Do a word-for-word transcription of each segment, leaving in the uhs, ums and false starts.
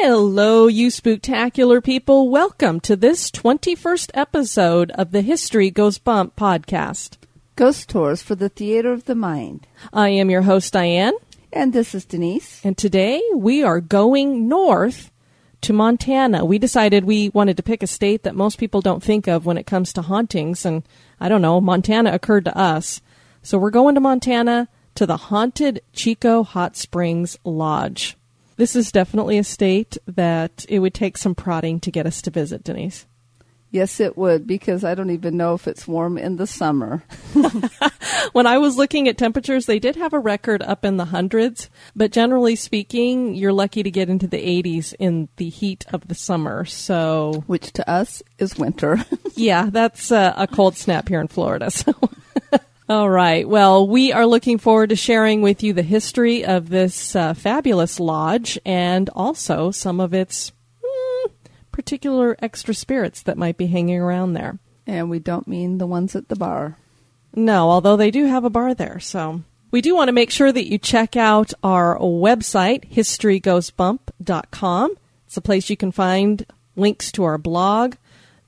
Hello, you spooktacular people. Welcome to this twenty-first episode of the History Goes Bump podcast. Ghost tours for the theater of the mind. I am your host, Diane. And this is Denise. And today we are going north to Montana. We decided we wanted to pick a state that most people don't think of when it comes to hauntings. And I don't know, Montana occurred to us. So we're going to Montana to the haunted Chico Hot Springs Lodge. This is definitely a state that it would take some prodding to get us to visit, Denise. Yes, it would, because I don't even know if it's warm in the summer. When I was looking at temperatures, they did have a record up in the hundreds, but generally speaking, you're lucky to get into the eighties in the heat of the summer. So, which to us is winter. Yeah, that's uh, a cold snap here in Florida. So. All right. Well, we are looking forward to sharing with you the history of this uh, fabulous lodge and also some of its mm, particular extra spirits that might be hanging around there. And we don't mean the ones at the bar. No, although they do have a bar there. So we do want to make sure that you check out our website, history goes bump dot com. It's a place you can find links to our blog,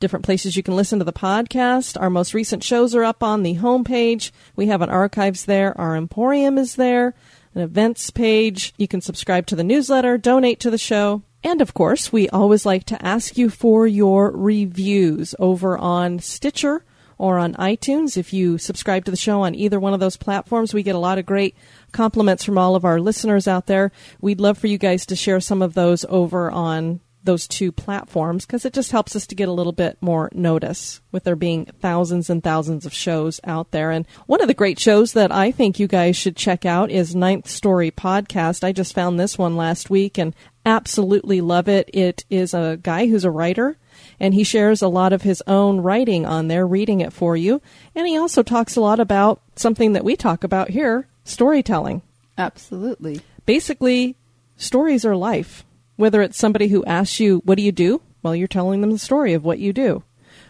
different places you can listen to the podcast. Our most recent shows are up on the homepage. We have an archives there. Our emporium is there, an events page. You can subscribe to the newsletter, donate to the show. And of course, we always like to ask you for your reviews over on Stitcher or on iTunes. If you subscribe to the show on either one of those platforms, we get a lot of great compliments from all of our listeners out there. We'd love for you guys to share some of those over on those two platforms, because it just helps us to get a little bit more notice with there being thousands and thousands of shows out there. And one of the great shows that I think you guys should check out is Ninth Story Podcast. I just found this one last week and absolutely love it. It is a guy who's a writer, and he shares a lot of his own writing on there, reading it for you. And he also talks a lot about something that we talk about here, storytelling. Absolutely. Basically, stories are life. Whether it's somebody who asks you, what do you do? Well, you're telling them the story of what you do.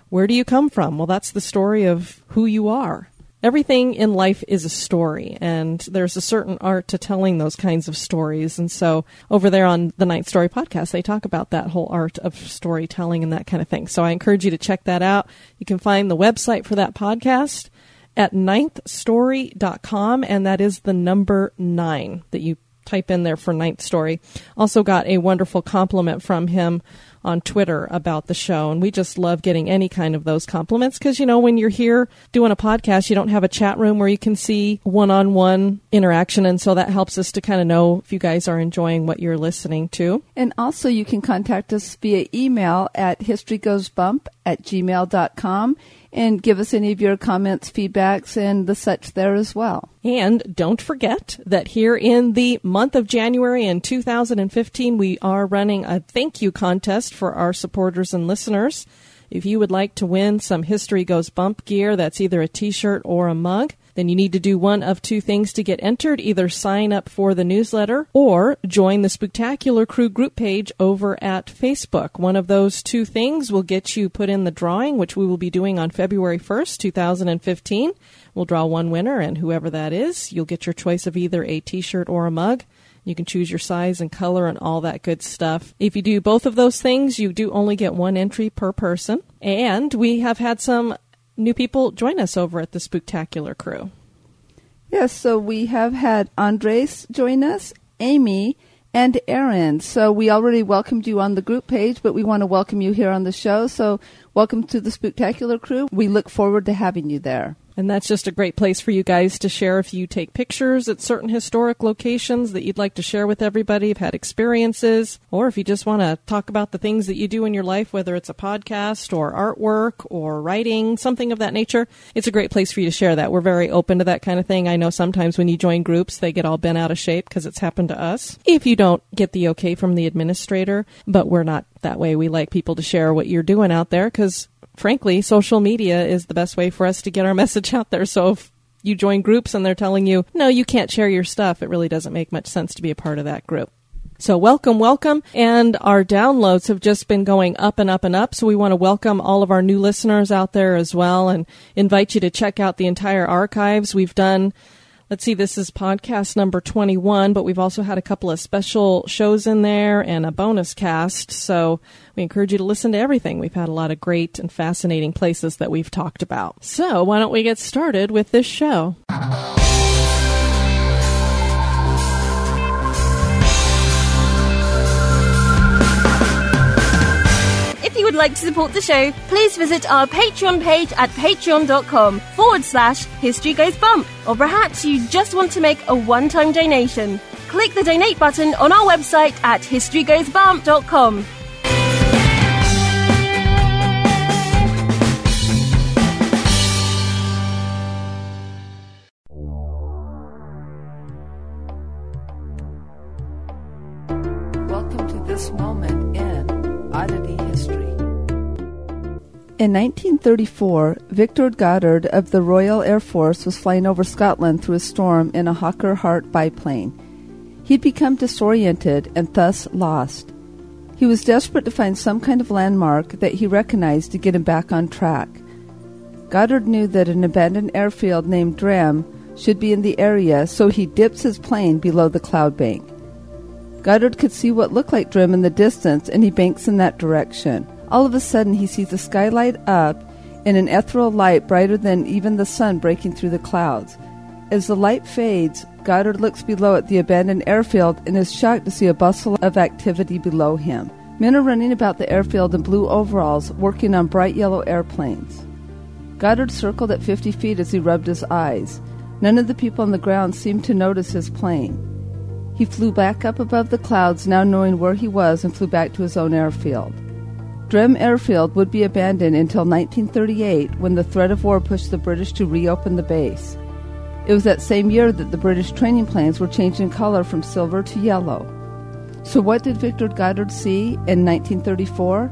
Where do you come from? Well, that's the story of who you are. Everything in life is a story, and there's a certain art to telling those kinds of stories. And so over there on the Ninth Story Podcast, they talk about that whole art of storytelling and that kind of thing. So I encourage you to check that out. You can find the website for that podcast at ninth story dot com, and that is the number nine that you type in there for Ninth Story. Also got a wonderful compliment from him on Twitter about the show. And we just love getting any kind of those compliments because, you know, when you're here doing a podcast, you don't have a chat room where you can see one-on-one interaction. And so that helps us to kind of know if you guys are enjoying what you're listening to. And also you can contact us via email at history goes bump at gmail dot com. And give us any of your comments, feedbacks, and the such there as well. And don't forget that here in the month of January in two thousand fifteen, we are running a thank you contest for our supporters and listeners. If you would like to win some History Goes Bump gear, that's either a t-shirt or a mug, then you need to do one of two things to get entered. Either sign up for the newsletter or join the Spooktacular Crew group page over at Facebook. One of those two things will get you put in the drawing, which we will be doing on February first, two thousand fifteen. We'll draw one winner, and whoever that is, you'll get your choice of either a t-shirt or a mug. You can choose your size and color and all that good stuff. If you do both of those things, you do only get one entry per person. And we have had some new people join us over at the Spooktacular Crew. Yes, so we have had Andres join us, Amy, and Aaron. So we already welcomed you on the group page, but we want to welcome you here on the show. So welcome to the Spooktacular Crew. We look forward to having you there. And that's just a great place for you guys to share if you take pictures at certain historic locations that you'd like to share with everybody, you've had experiences, or if you just want to talk about the things that you do in your life, whether it's a podcast or artwork or writing, something of that nature. It's a great place for you to share that. We're very open to that kind of thing. I know sometimes when you join groups, they get all bent out of shape because it's happened to us. If you don't get the okay from the administrator, but we're not that way. We like people to share what you're doing out there because frankly, social media is the best way for us to get our message out there. So if you join groups and they're telling you, no, you can't share your stuff, it really doesn't make much sense to be a part of that group. So welcome, welcome. And our downloads have just been going up and up and up. So we want to welcome all of our new listeners out there as well and invite you to check out the entire archives. We've done, let's see, this is podcast number twenty-one, but we've also had a couple of special shows in there and a bonus cast. So we encourage you to listen to everything. We've had a lot of great and fascinating places that we've talked about. So why don't we get started with this show? If you would like to support the show, please visit our Patreon page at patreon.com forward slash History Goes Bump, or perhaps you just want to make a one-time donation. Click the donate button on our website at history goes bump dot com. Welcome to this moment in Oddity History. In nineteen thirty-four, Victor Goddard of the Royal Air Force was flying over Scotland through a storm in a Hawker Hart biplane. He'd become disoriented and thus lost. He was desperate to find some kind of landmark that he recognized to get him back on track. Goddard knew that an abandoned airfield named Drem should be in the area, so he dips his plane below the cloud bank. Goddard could see what looked like Drem in the distance, and he banks in that direction. All of a sudden, he sees the sky light up in an ethereal light brighter than even the sun breaking through the clouds. As the light fades, Goddard looks below at the abandoned airfield and is shocked to see a bustle of activity below him. Men are running about the airfield in blue overalls, working on bright yellow airplanes. Goddard circled at fifty feet as he rubbed his eyes. None of the people on the ground seemed to notice his plane. He flew back up above the clouds, now knowing where he was, and flew back to his own airfield. Drem Airfield would be abandoned until nineteen thirty-eight, when the threat of war pushed the British to reopen the base. It was that same year that the British training planes were changed in color from silver to yellow. So what did Victor Goddard see in nineteen thirty-four?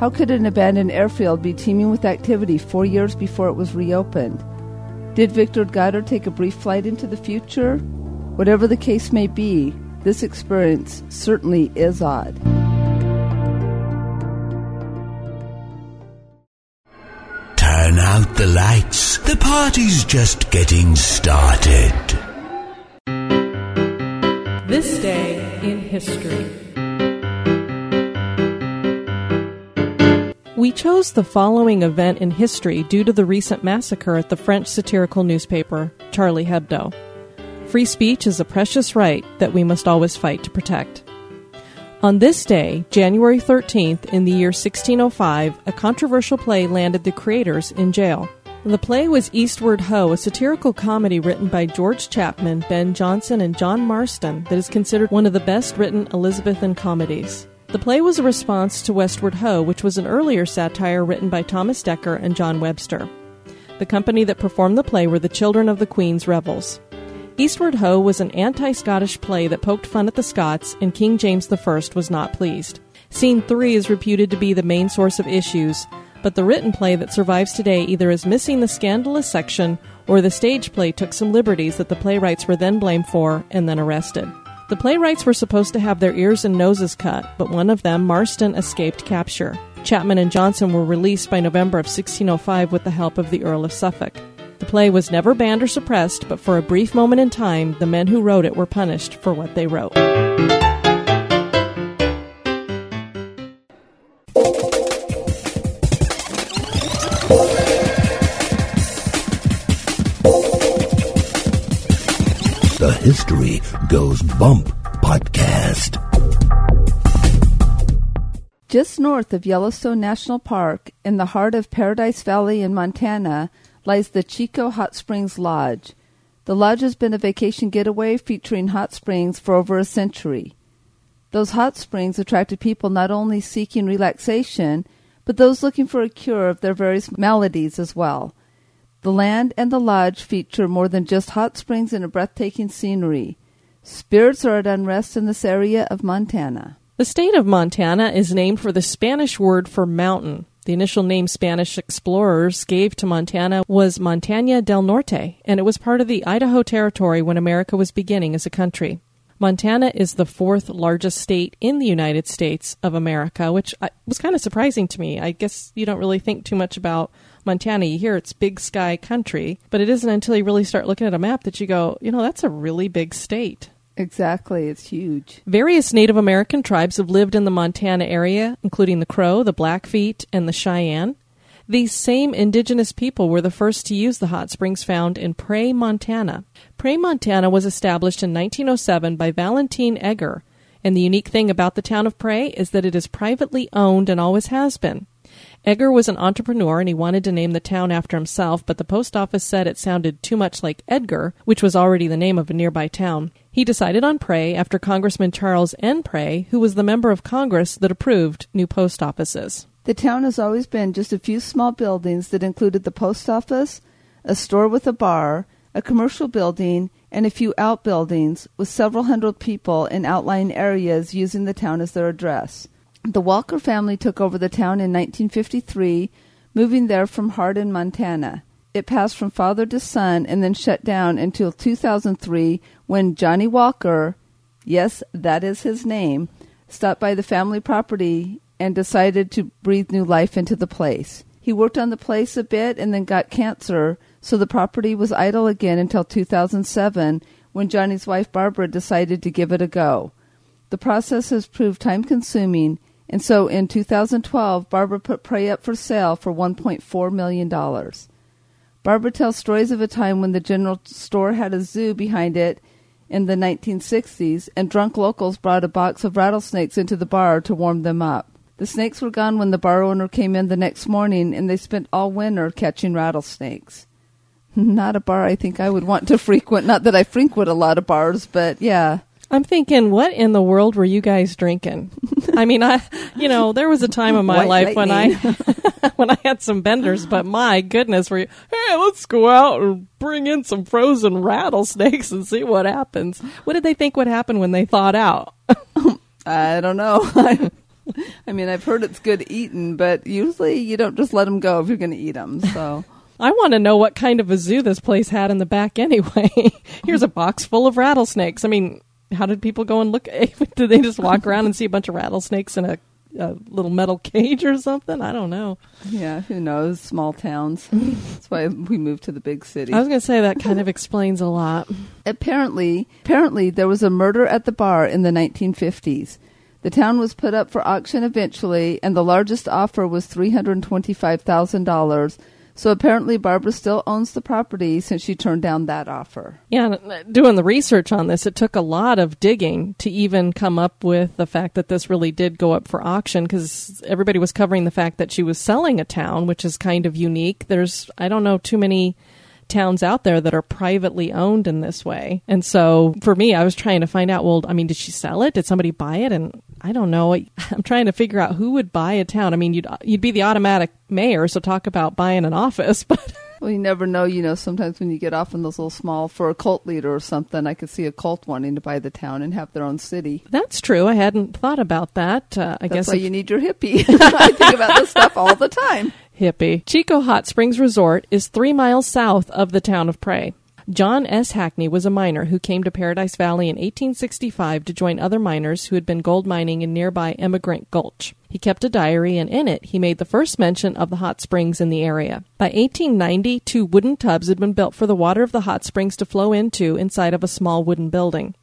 How could an abandoned airfield be teeming with activity four years before it was reopened? Did Victor Goddard take a brief flight into the future? Whatever the case may be, this experience certainly is odd. Turn out the lights. The party's just getting started. This day in history. We chose the following event in history due to the recent massacre at the French satirical newspaper, Charlie Hebdo. Free speech is a precious right that we must always fight to protect. On this day, January thirteenth, in the year sixteen oh five, a controversial play landed the creators in jail. The play was Eastward Ho, a satirical comedy written by George Chapman, Ben Jonson, and John Marston that is considered one of the best-written Elizabethan comedies. The play was a response to Westward Ho, which was an earlier satire written by Thomas Dekker and John Webster. The company that performed the play were the Children of the Queen's Revels. Eastward Ho was an anti-Scottish play that poked fun at the Scots, and King James the First was not pleased. Scene three is reputed to be the main source of issues, but the written play that survives today either is missing the scandalous section or the stage play took some liberties that the playwrights were then blamed for and then arrested. The playwrights were supposed to have their ears and noses cut, but one of them, Marston, escaped capture. Chapman and Jonson were released by November of sixteen oh five with the help of the Earl of Suffolk. The play was never banned or suppressed, but for a brief moment in time, the men who wrote it were punished for what they wrote. The History Goes Bump Podcast. Just north of Yellowstone National Park, in the heart of Paradise Valley in Montana, lies the Chico Hot Springs Lodge. The lodge has been a vacation getaway featuring hot springs for over a century. Those hot springs attracted people not only seeking relaxation, but those looking for a cure of their various maladies as well. The land and the lodge feature more than just hot springs and a breathtaking scenery. Spirits are at unrest in this area of Montana. The state of Montana is named for the Spanish word for mountain. The initial name Spanish explorers gave to Montana was Montaña del Norte, and it was part of the Idaho Territory when America was beginning as a country. Montana is the fourth largest state in the United States of America, which was kind of surprising to me. I guess you don't really think too much about Montana. You hear it's big sky country, but it isn't until you really start looking at a map that you go, you know, that's a really big state. Exactly. It's huge. Various Native American tribes have lived in the Montana area, including the Crow, the Blackfeet, and the Cheyenne. These same indigenous people were the first to use the hot springs found in Pray, Montana. Pray, Montana was established in nineteen oh seven by Valentine Egger, and the unique thing about the town of Pray is that it is privately owned and always has been. Egger was an entrepreneur, and he wanted to name the town after himself, but the post office said it sounded too much like Edgar, which was already the name of a nearby town. He decided on Pray after Congressman Charles N. Pray, who was the member of Congress that approved new post offices. The town has always been just a few small buildings that included the post office, a store with a bar, a commercial building, and a few outbuildings, with several hundred people in outlying areas using the town as their address. The Walker family took over the town in nineteen fifty-three, moving there from Hardin, Montana. It passed from father to son and then shut down until two thousand three when Johnny Walker, yes, that is his name, stopped by the family property and decided to breathe new life into the place. He worked on the place a bit and then got cancer, so the property was idle again until two thousand seven when Johnny's wife Barbara decided to give it a go. The process has proved time-consuming, and so in two thousand twelve, Barbara put Pray up for sale for one point four million dollars. Barbara tells stories of a time when the general store had a zoo behind it in the nineteen sixties, and drunk locals brought a box of rattlesnakes into the bar to warm them up. The snakes were gone when the bar owner came in the next morning, and they spent all winter catching rattlesnakes. Not a bar I think I would want to frequent. Not that I frequent a lot of bars, but yeah. I'm thinking, what in the world were you guys drinking? I mean, I, you know, there was a time in my White life lightning. when I when I had some benders, but my goodness, were you, hey, let's go out and bring in some frozen rattlesnakes and see what happens. What did they think would happen when they thawed out? I don't know. I, I mean, I've heard it's good eating, but usually you don't just let them go if you're going to eat them, so... I want to know what kind of a zoo this place had in the back anyway. Here's a box full of rattlesnakes. I mean... How did people go and look? Did they just walk around and see a bunch of rattlesnakes in a, a little metal cage or something? I don't know. Yeah, who knows? Small towns. That's why we moved to the big city. I was going to say that kind of explains a lot. Apparently, apparently there was a murder at the bar in the nineteen fifties. The town was put up for auction eventually, and the largest offer was three hundred twenty-five thousand dollars. So apparently Barbara still owns the property since she turned down that offer. Yeah, doing the research on this, it took a lot of digging to even come up with the fact that this really did go up for auction, because everybody was covering the fact that she was selling a town, which is kind of unique. There's, I don't know, too many towns out there that are privately owned in this way. And so for me, I was trying to find out, well, I mean, did she sell it? Did somebody buy it? And I don't know. I'm trying to figure out who would buy a town. I mean, you'd you'd be the automatic mayor, so talk about buying an office. But well, you never know. You know, sometimes when you get off in those little small, for a cult leader or something, I could see a cult wanting to buy the town and have their own city. That's true. I hadn't thought about that. Uh, I That's guess why if... you need your hippie. I think about this stuff all the time. Hippie. Chico Hot Springs Resort is three miles south of the town of Pray. John S. Hackney was a miner who came to Paradise Valley in eighteen sixty-five to join other miners who had been gold mining in nearby Emigrant Gulch. He kept a diary, and in it, he made the first mention of the hot springs in the area. By eighteen ninety, two wooden tubs had been built for the water of the hot springs to flow into inside of a small wooden building.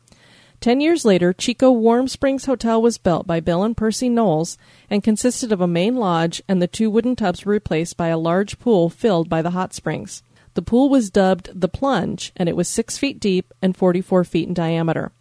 Ten years later, Chico Warm Springs Hotel was built by Bill and Percy Knowles and consisted of a main lodge, and the two wooden tubs were replaced by a large pool filled by the hot springs. The pool was dubbed The Plunge, and it was six feet deep and forty-four feet in diameter.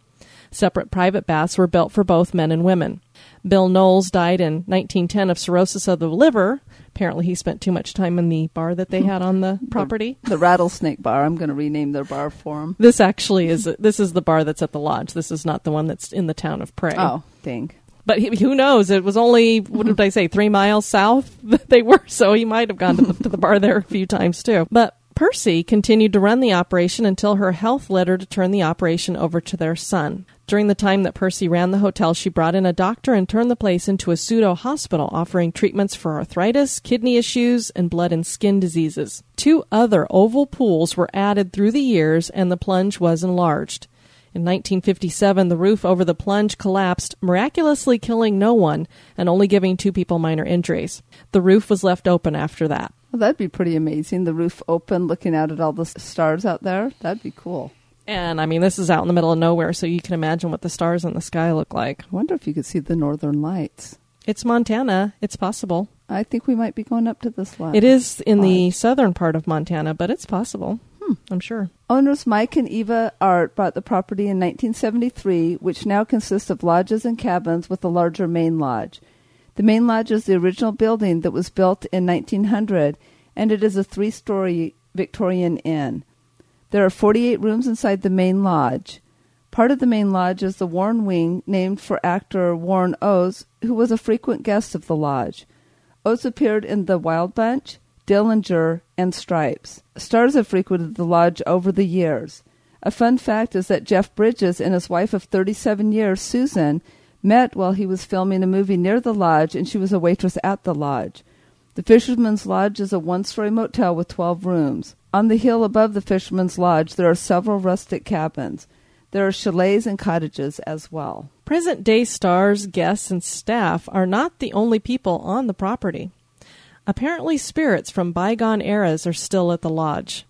Separate private baths were built for both men and women. Bill Knowles died in nineteen ten of cirrhosis of the liver. Apparently he spent too much time in the bar that they had on the property. The, the Rattlesnake Bar. I'm going to rename their bar for him. This actually is, this is the bar that's at the lodge. This is not the one that's in the town of Pray. Oh, dang. But he, who knows? It was only, what did I say, three miles south that they were, so he might have gone to the, to the bar there a few times too. But Percy continued to run the operation until her health led her to turn the operation over to their son. During the time that Percy ran the hotel, she brought in a doctor and turned the place into a pseudo-hospital, offering treatments for arthritis, kidney issues, and blood and skin diseases. Two other oval pools were added through the years, and the plunge was enlarged. In nineteen fifty-seven, the roof over the plunge collapsed, miraculously killing no one and only giving two people minor injuries. The roof was left open after that. Well, that'd be pretty amazing. The roof open, looking out at all the stars out there. That'd be cool. And, I mean, this is out in the middle of nowhere, so you can imagine what the stars in the sky look like. I wonder if you could see the northern lights. It's Montana. It's possible. I think we might be going up to this line. It is in the southern part of Montana, but it's possible. I'm sure. Owners Mike and Eva Art bought the property in nineteen seventy-three, which now consists of lodges and cabins with a larger main lodge. The main lodge is the original building that was built in nineteen hundred, and it is a three-story Victorian inn. There are forty-eight rooms inside the main lodge. Part of the main lodge is the Warren Wing, named for actor Warren Oates, who was a frequent guest of the lodge. Oates appeared in The Wild Bunch, Dillinger, and Stripes. Stars have frequented the lodge over the years. A fun fact is that Jeff Bridges and his wife of thirty-seven years, Susan, met while he was filming a movie near the lodge, and she was a waitress at the lodge. The Fisherman's Lodge is a one-story motel with twelve rooms. On the hill above the Fisherman's Lodge, there are several rustic cabins. There are chalets and cottages as well. Present-day stars, guests, and staff are not the only people on the property. Apparently, spirits from bygone eras are still at the lodge.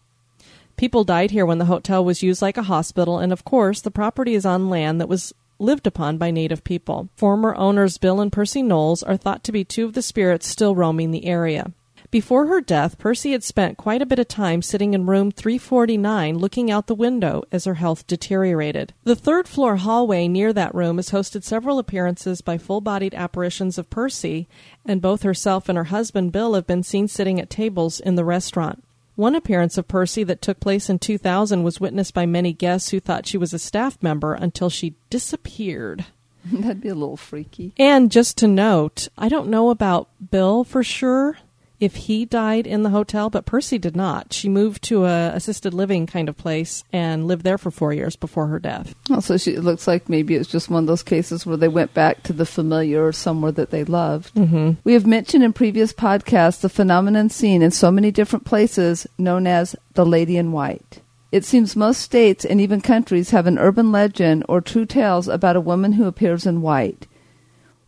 People died here when the hotel was used like a hospital, and of course, the property is on land that was lived upon by native people. Former owners Bill and Percy Knowles are thought to be two of the spirits still roaming the area. Before her death, Percy had spent quite a bit of time sitting in room three forty-nine looking out the window as her health deteriorated. The third-floor hallway near that room has hosted several appearances by full-bodied apparitions of Percy, and both herself and her husband Bill have been seen sitting at tables in the restaurant. One appearance of Percy that took place in two thousand was witnessed by many guests who thought she was a staff member until she disappeared. That'd be a little freaky. And just to note, I don't know about Bill for sure, if he died in the hotel, but Percy did not. She moved to a assisted living kind of place and lived there for four years before her death. Oh, so she, it looks like maybe it's just one of those cases where they went back to the familiar or somewhere that they loved. Mm-hmm. We have mentioned in previous podcasts the phenomenon seen in so many different places known as the Lady in White. It seems most states and even countries have an urban legend or true tales about a woman who appears in white.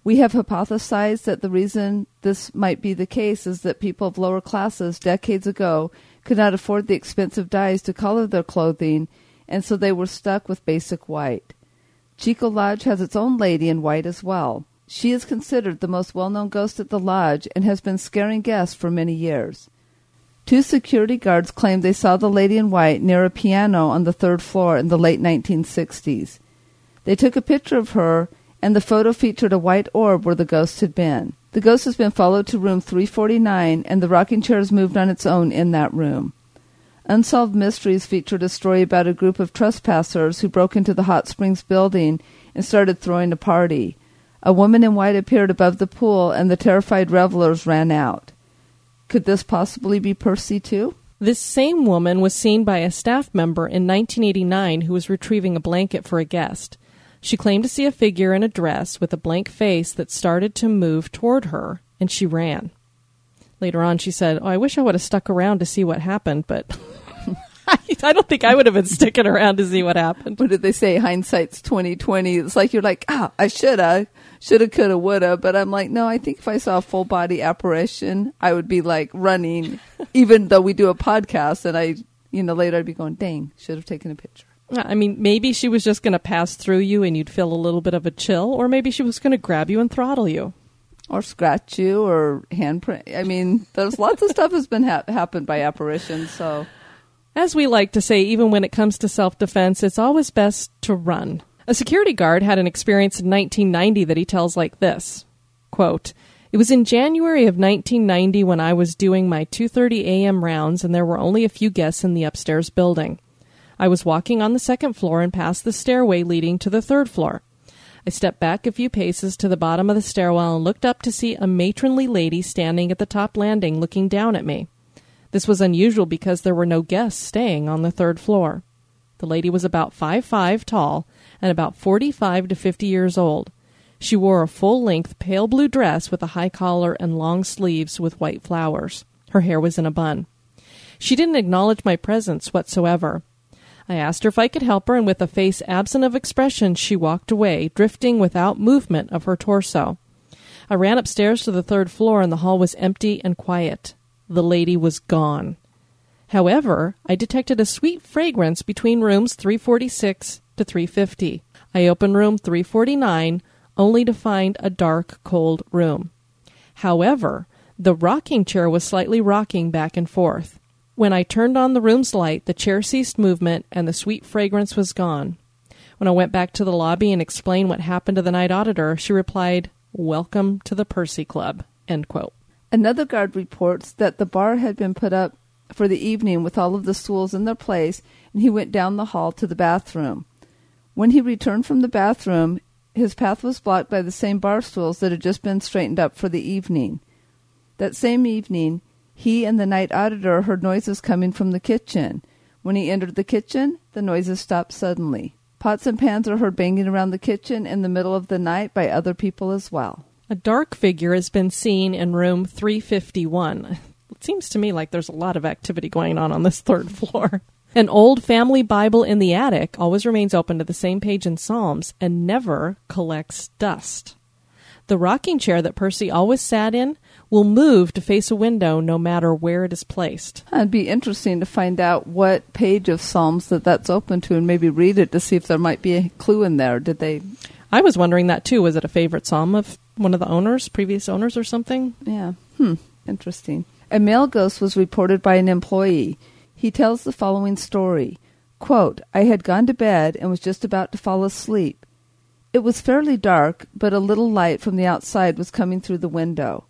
We have hypothesized that the reason this might be the case is that people of lower classes decades ago could not afford the expensive dyes to color their clothing, and so they were stuck with basic white. Chico Lodge has its own lady in white as well. She is considered the most well-known ghost at the lodge and has been scaring guests for many years. Two security guards claimed they saw the lady in white near a piano on the third floor in the late nineteen sixties. They took a picture of her, and the photo featured a white orb where the ghost had been. The ghost has been followed to room three forty-nine, and the rocking chair has moved on its own in that room. Unsolved Mysteries featured a story about a group of trespassers who broke into the Hot Springs building and started throwing a party. A woman in white appeared above the pool, and the terrified revelers ran out. Could this possibly be Percy, too? This same woman was seen by a staff member in nineteen eighty-nine who was retrieving a blanket for a guest. She claimed to see a figure in a dress with a blank face that started to move toward her, and she ran. Later on, she said, oh, I wish I would have stuck around to see what happened, but I don't think I would have been sticking around to see what happened. What did they say? Hindsight's twenty twenty. It's like you're like, ah, I shoulda, shoulda, coulda, woulda. But I'm like, no, I think if I saw a full-body apparition, I would be like running, even though we do a podcast. And I, you know, later I'd be going, dang, should have taken a picture. I mean, maybe she was just going to pass through you and you'd feel a little bit of a chill, or maybe she was going to grab you and throttle you. Or scratch you, or handprint. I mean, there's lots of stuff has been ha- happened by apparitions, so. As we like to say, even when it comes to self-defense, it's always best to run. A security guard had an experience in nineteen ninety that he tells like this, quote, "It was in January of nineteen ninety when I was doing my two thirty a.m. rounds and there were only a few guests in the upstairs building. I was walking on the second floor and past the stairway leading to the third floor. I stepped back a few paces to the bottom of the stairwell and looked up to see a matronly lady standing at the top landing looking down at me. This was unusual because there were no guests staying on the third floor. The lady was about five foot five tall and about forty-five to fifty years old. She wore a full-length pale blue dress with a high collar and long sleeves with white flowers. Her hair was in a bun. She didn't acknowledge my presence whatsoever. I asked her if I could help her, and with a face absent of expression, she walked away, drifting without movement of her torso. I ran upstairs to the third floor, and the hall was empty and quiet. The lady was gone. However, I detected a sweet fragrance between rooms three forty-six to three fifty. I opened room three forty-nine, only to find a dark, cold room. However, the rocking chair was slightly rocking back and forth. When I turned on the room's light, the chair ceased movement and the sweet fragrance was gone. When I went back to the lobby and explained what happened to the night auditor, she replied, 'Welcome to the Percy Club,'" end quote. Another guard reports that the bar had been put up for the evening with all of the stools in their place, and he went down the hall to the bathroom. When he returned from the bathroom, his path was blocked by the same bar stools that had just been straightened up for the evening. That same evening, he and the night auditor heard noises coming from the kitchen. When he entered the kitchen, the noises stopped suddenly. Pots and pans are heard banging around the kitchen in the middle of the night by other people as well. A dark figure has been seen in room three fifty-one. It seems to me like there's a lot of activity going on on this third floor. An old family Bible in the attic always remains open to the same page in Psalms and never collects dust. The rocking chair that Percy always sat in will move to face a window no matter where it is placed. It'd be interesting to find out what page of Psalms that that's open to and maybe read it to see if there might be a clue in there. Did they? I was wondering that too. Was it a favorite Psalm of one of the owners, previous owners or something? Yeah. Hmm. Interesting. A male ghost was reported by an employee. He tells the following story, quote, "I had gone to bed and was just about to fall asleep. It was fairly dark, but a little light from the outside was coming through the window.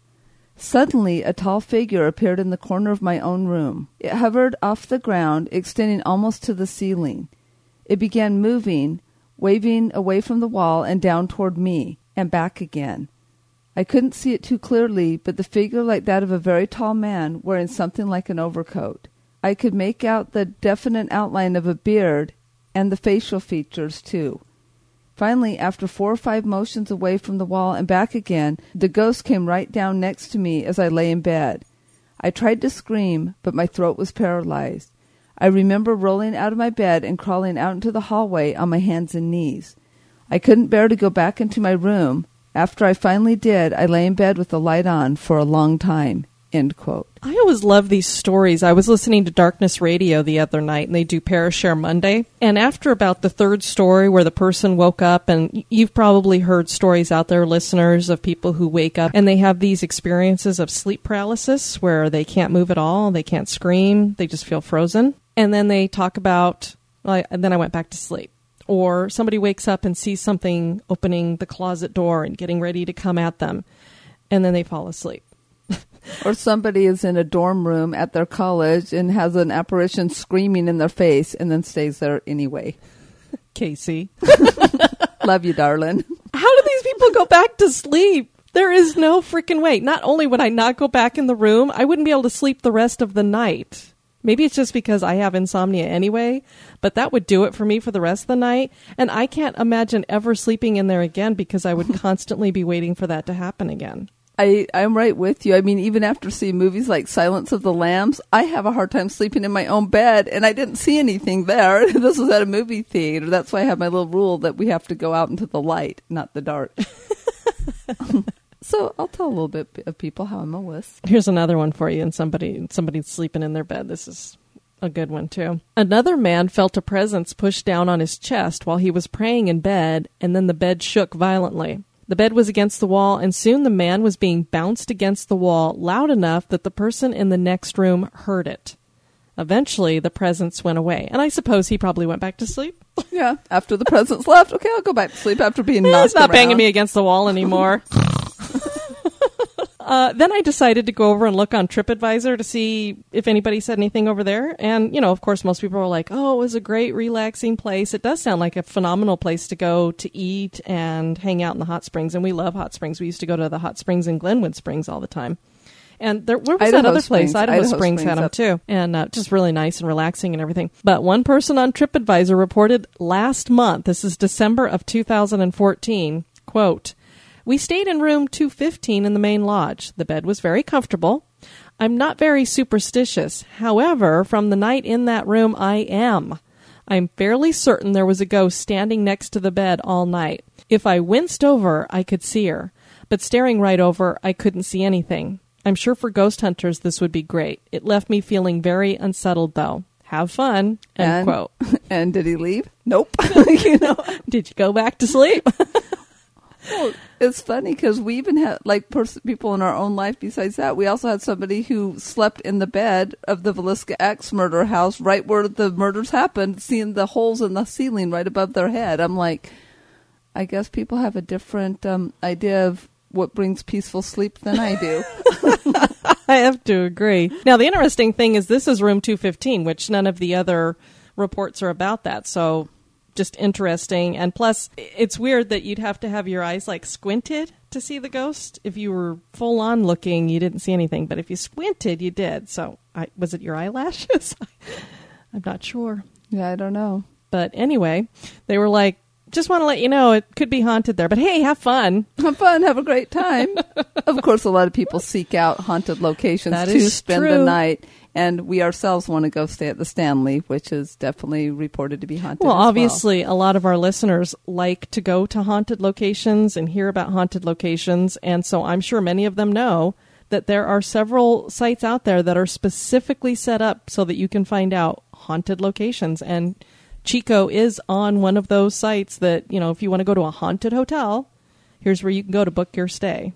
Suddenly, a tall figure appeared in the corner of my own room. It hovered off the ground, extending almost to the ceiling. It began moving, waving away from the wall and down toward me, and back again. I couldn't see it too clearly, but the figure like that of a very tall man wearing something like an overcoat. I could make out the definite outline of a beard and the facial features, too. Finally, after four or five motions away from the wall and back again, the ghost came right down next to me as I lay in bed. I tried to scream, but my throat was paralyzed. I remember rolling out of my bed and crawling out into the hallway on my hands and knees. I couldn't bear to go back into my room. After I finally did, I lay in bed with the light on for a long time," end quote. I always love these stories. I was listening to Darkness Radio the other night, and they do Parashare Monday. And after about the third story where the person woke up, and you've probably heard stories out there, listeners, of people who wake up, and they have these experiences of sleep paralysis where they can't move at all, they can't scream, they just feel frozen. And then they talk about, well, and then I went back to sleep. Or somebody wakes up and sees something opening the closet door and getting ready to come at them, and then they fall asleep. Or somebody is in a dorm room at their college and has an apparition screaming in their face and then stays there anyway. Casey. Love you, darling. How do these people go back to sleep? There is no freaking way. Not only would I not go back in the room, I wouldn't be able to sleep the rest of the night. Maybe it's just because I have insomnia anyway, but that would do it for me for the rest of the night. And I can't imagine ever sleeping in there again because I would constantly be waiting for that to happen again. I, I'm right with you. I mean, even after seeing movies like Silence of the Lambs, I have a hard time sleeping in my own bed, and I didn't see anything there. This was at a movie theater. That's why I have my little rule that we have to go out into the light, not the dark. So I'll tell a little bit of people how I'm a wuss. Here's another one for you, and somebody somebody's sleeping in their bed. This is a good one, too. Another man felt a presence pushed down on his chest while he was praying in bed, and then the bed shook violently. The bed was against the wall, and soon the man was being bounced against the wall loud enough that the person in the next room heard it. Eventually, the presence went away. And I suppose he probably went back to sleep. Yeah, after the presence left. Okay, I'll go back to sleep after being knocked around. He's not banging me against the wall anymore. Uh, then I decided to go over and look on TripAdvisor to see if anybody said anything over there. And, you know, of course, most people were like, oh, it was a great, relaxing place. It does sound like a phenomenal place to go to eat and hang out in the hot springs. And we love hot springs. We used to go to the hot springs in Glenwood Springs all the time. And there, where was Idaho that other Springs, place? Idaho, Idaho Springs, Springs had them up. too. And uh, just really nice and relaxing and everything. But one person on TripAdvisor reported last month, this is December of two thousand fourteen, quote, "We stayed in room two fifteen in the main lodge. The bed was very comfortable. I'm not very superstitious. However, from the night in that room, I am. I'm fairly certain there was a ghost standing next to the bed all night. If I winced over, I could see her. But staring right over, I couldn't see anything. I'm sure for ghost hunters, this would be great. It left me feeling very unsettled, though. Have fun." End and, quote. And did he leave? Nope. You know, did you go back to sleep? Well, it's funny because we even had, like, pers- people in our own life besides that. We also had somebody who slept in the bed of the Villisca Axe murder house right where the murders happened, seeing the holes in the ceiling right above their head. I'm like, I guess people have a different um, idea of what brings peaceful sleep than I do. I have to agree. Now, the interesting thing is this is room two fifteen, which none of the other reports are about that, so... just interesting. And plus, it's weird that you'd have to have your eyes like squinted to see the ghost. If you were full on looking, you didn't see anything, but if you squinted, you did. So I, was it your eyelashes? I'm not sure. Yeah, I don't know. But anyway, they were like, just want to let you know it could be haunted there, but hey, have fun. Have fun. Have a great time. Of course, a lot of people seek out haunted locations that to spend true. the night. And we ourselves want to go stay at the Stanley, which is definitely reported to be haunted. Well, as obviously, well. a lot of our listeners like to go to haunted locations and hear about haunted locations. And so I'm sure many of them know that there are several sites out there that are specifically set up so that you can find out haunted locations. And Chico is on one of those sites that, you know, if you want to go to a haunted hotel, here's where you can go to book your stay.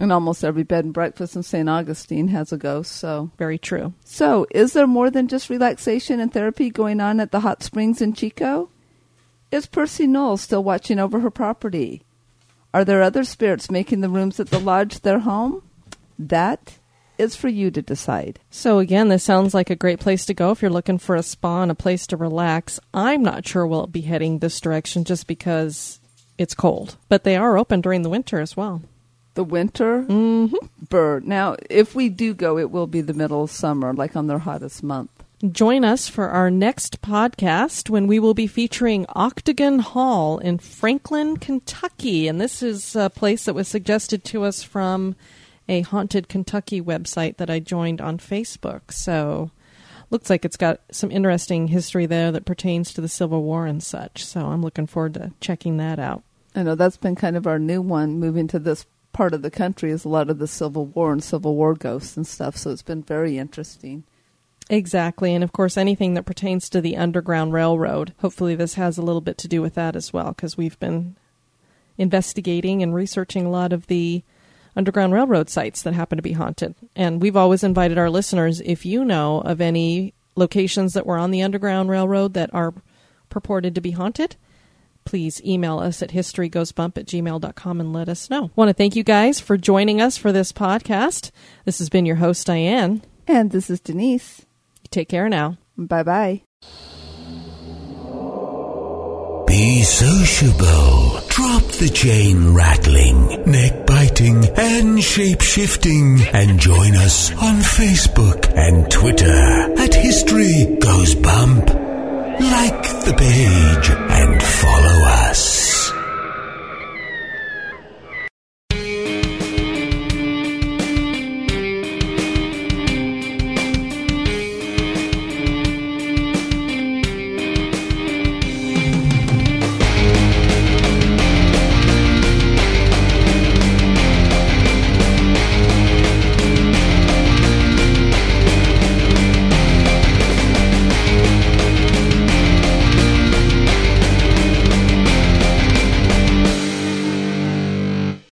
And almost every bed and breakfast in Saint Augustine has a ghost, so... Very true. So, is there more than just relaxation and therapy going on at the hot springs in Chico? Is Percy Knowles still watching over her property? Are there other spirits making the rooms at the lodge their home? That is for you to decide. So, again, this sounds like a great place to go if you're looking for a spa and a place to relax. I'm not sure we'll be heading this direction just because it's cold. But they are open during the winter as well. The winter mm-hmm. bird. Now, if we do go, it will be the middle of summer, like on their hottest month. Join us for our next podcast when we will be featuring Octagon Hall in Franklin, Kentucky. And this is a place that was suggested to us from a Haunted Kentucky website that I joined on Facebook. So looks like it's got some interesting history there that pertains to the Civil War and such. So I'm looking forward to checking that out. I know that's been kind of our new one, moving to this part of the country is a lot of the Civil War and Civil War ghosts and stuff. So it's been very interesting. Exactly. And of course, anything that pertains to the Underground Railroad. Hopefully this has a little bit to do with that as well, because we've been investigating and researching a lot of the Underground Railroad sites that happen to be haunted. And we've always invited our listeners, if you know of any locations that were on the Underground Railroad that are purported to be haunted, please email us at historygoesbump at gmail dot com and let us know. Want to thank you guys for joining us for this podcast. This has been your host, Diane. And this is Denise. You take care now. Bye-bye. Be sociable. Drop the chain rattling, neck biting, and shape shifting. And join us on Facebook and Twitter at History Goes Bump. Like the page and follow us.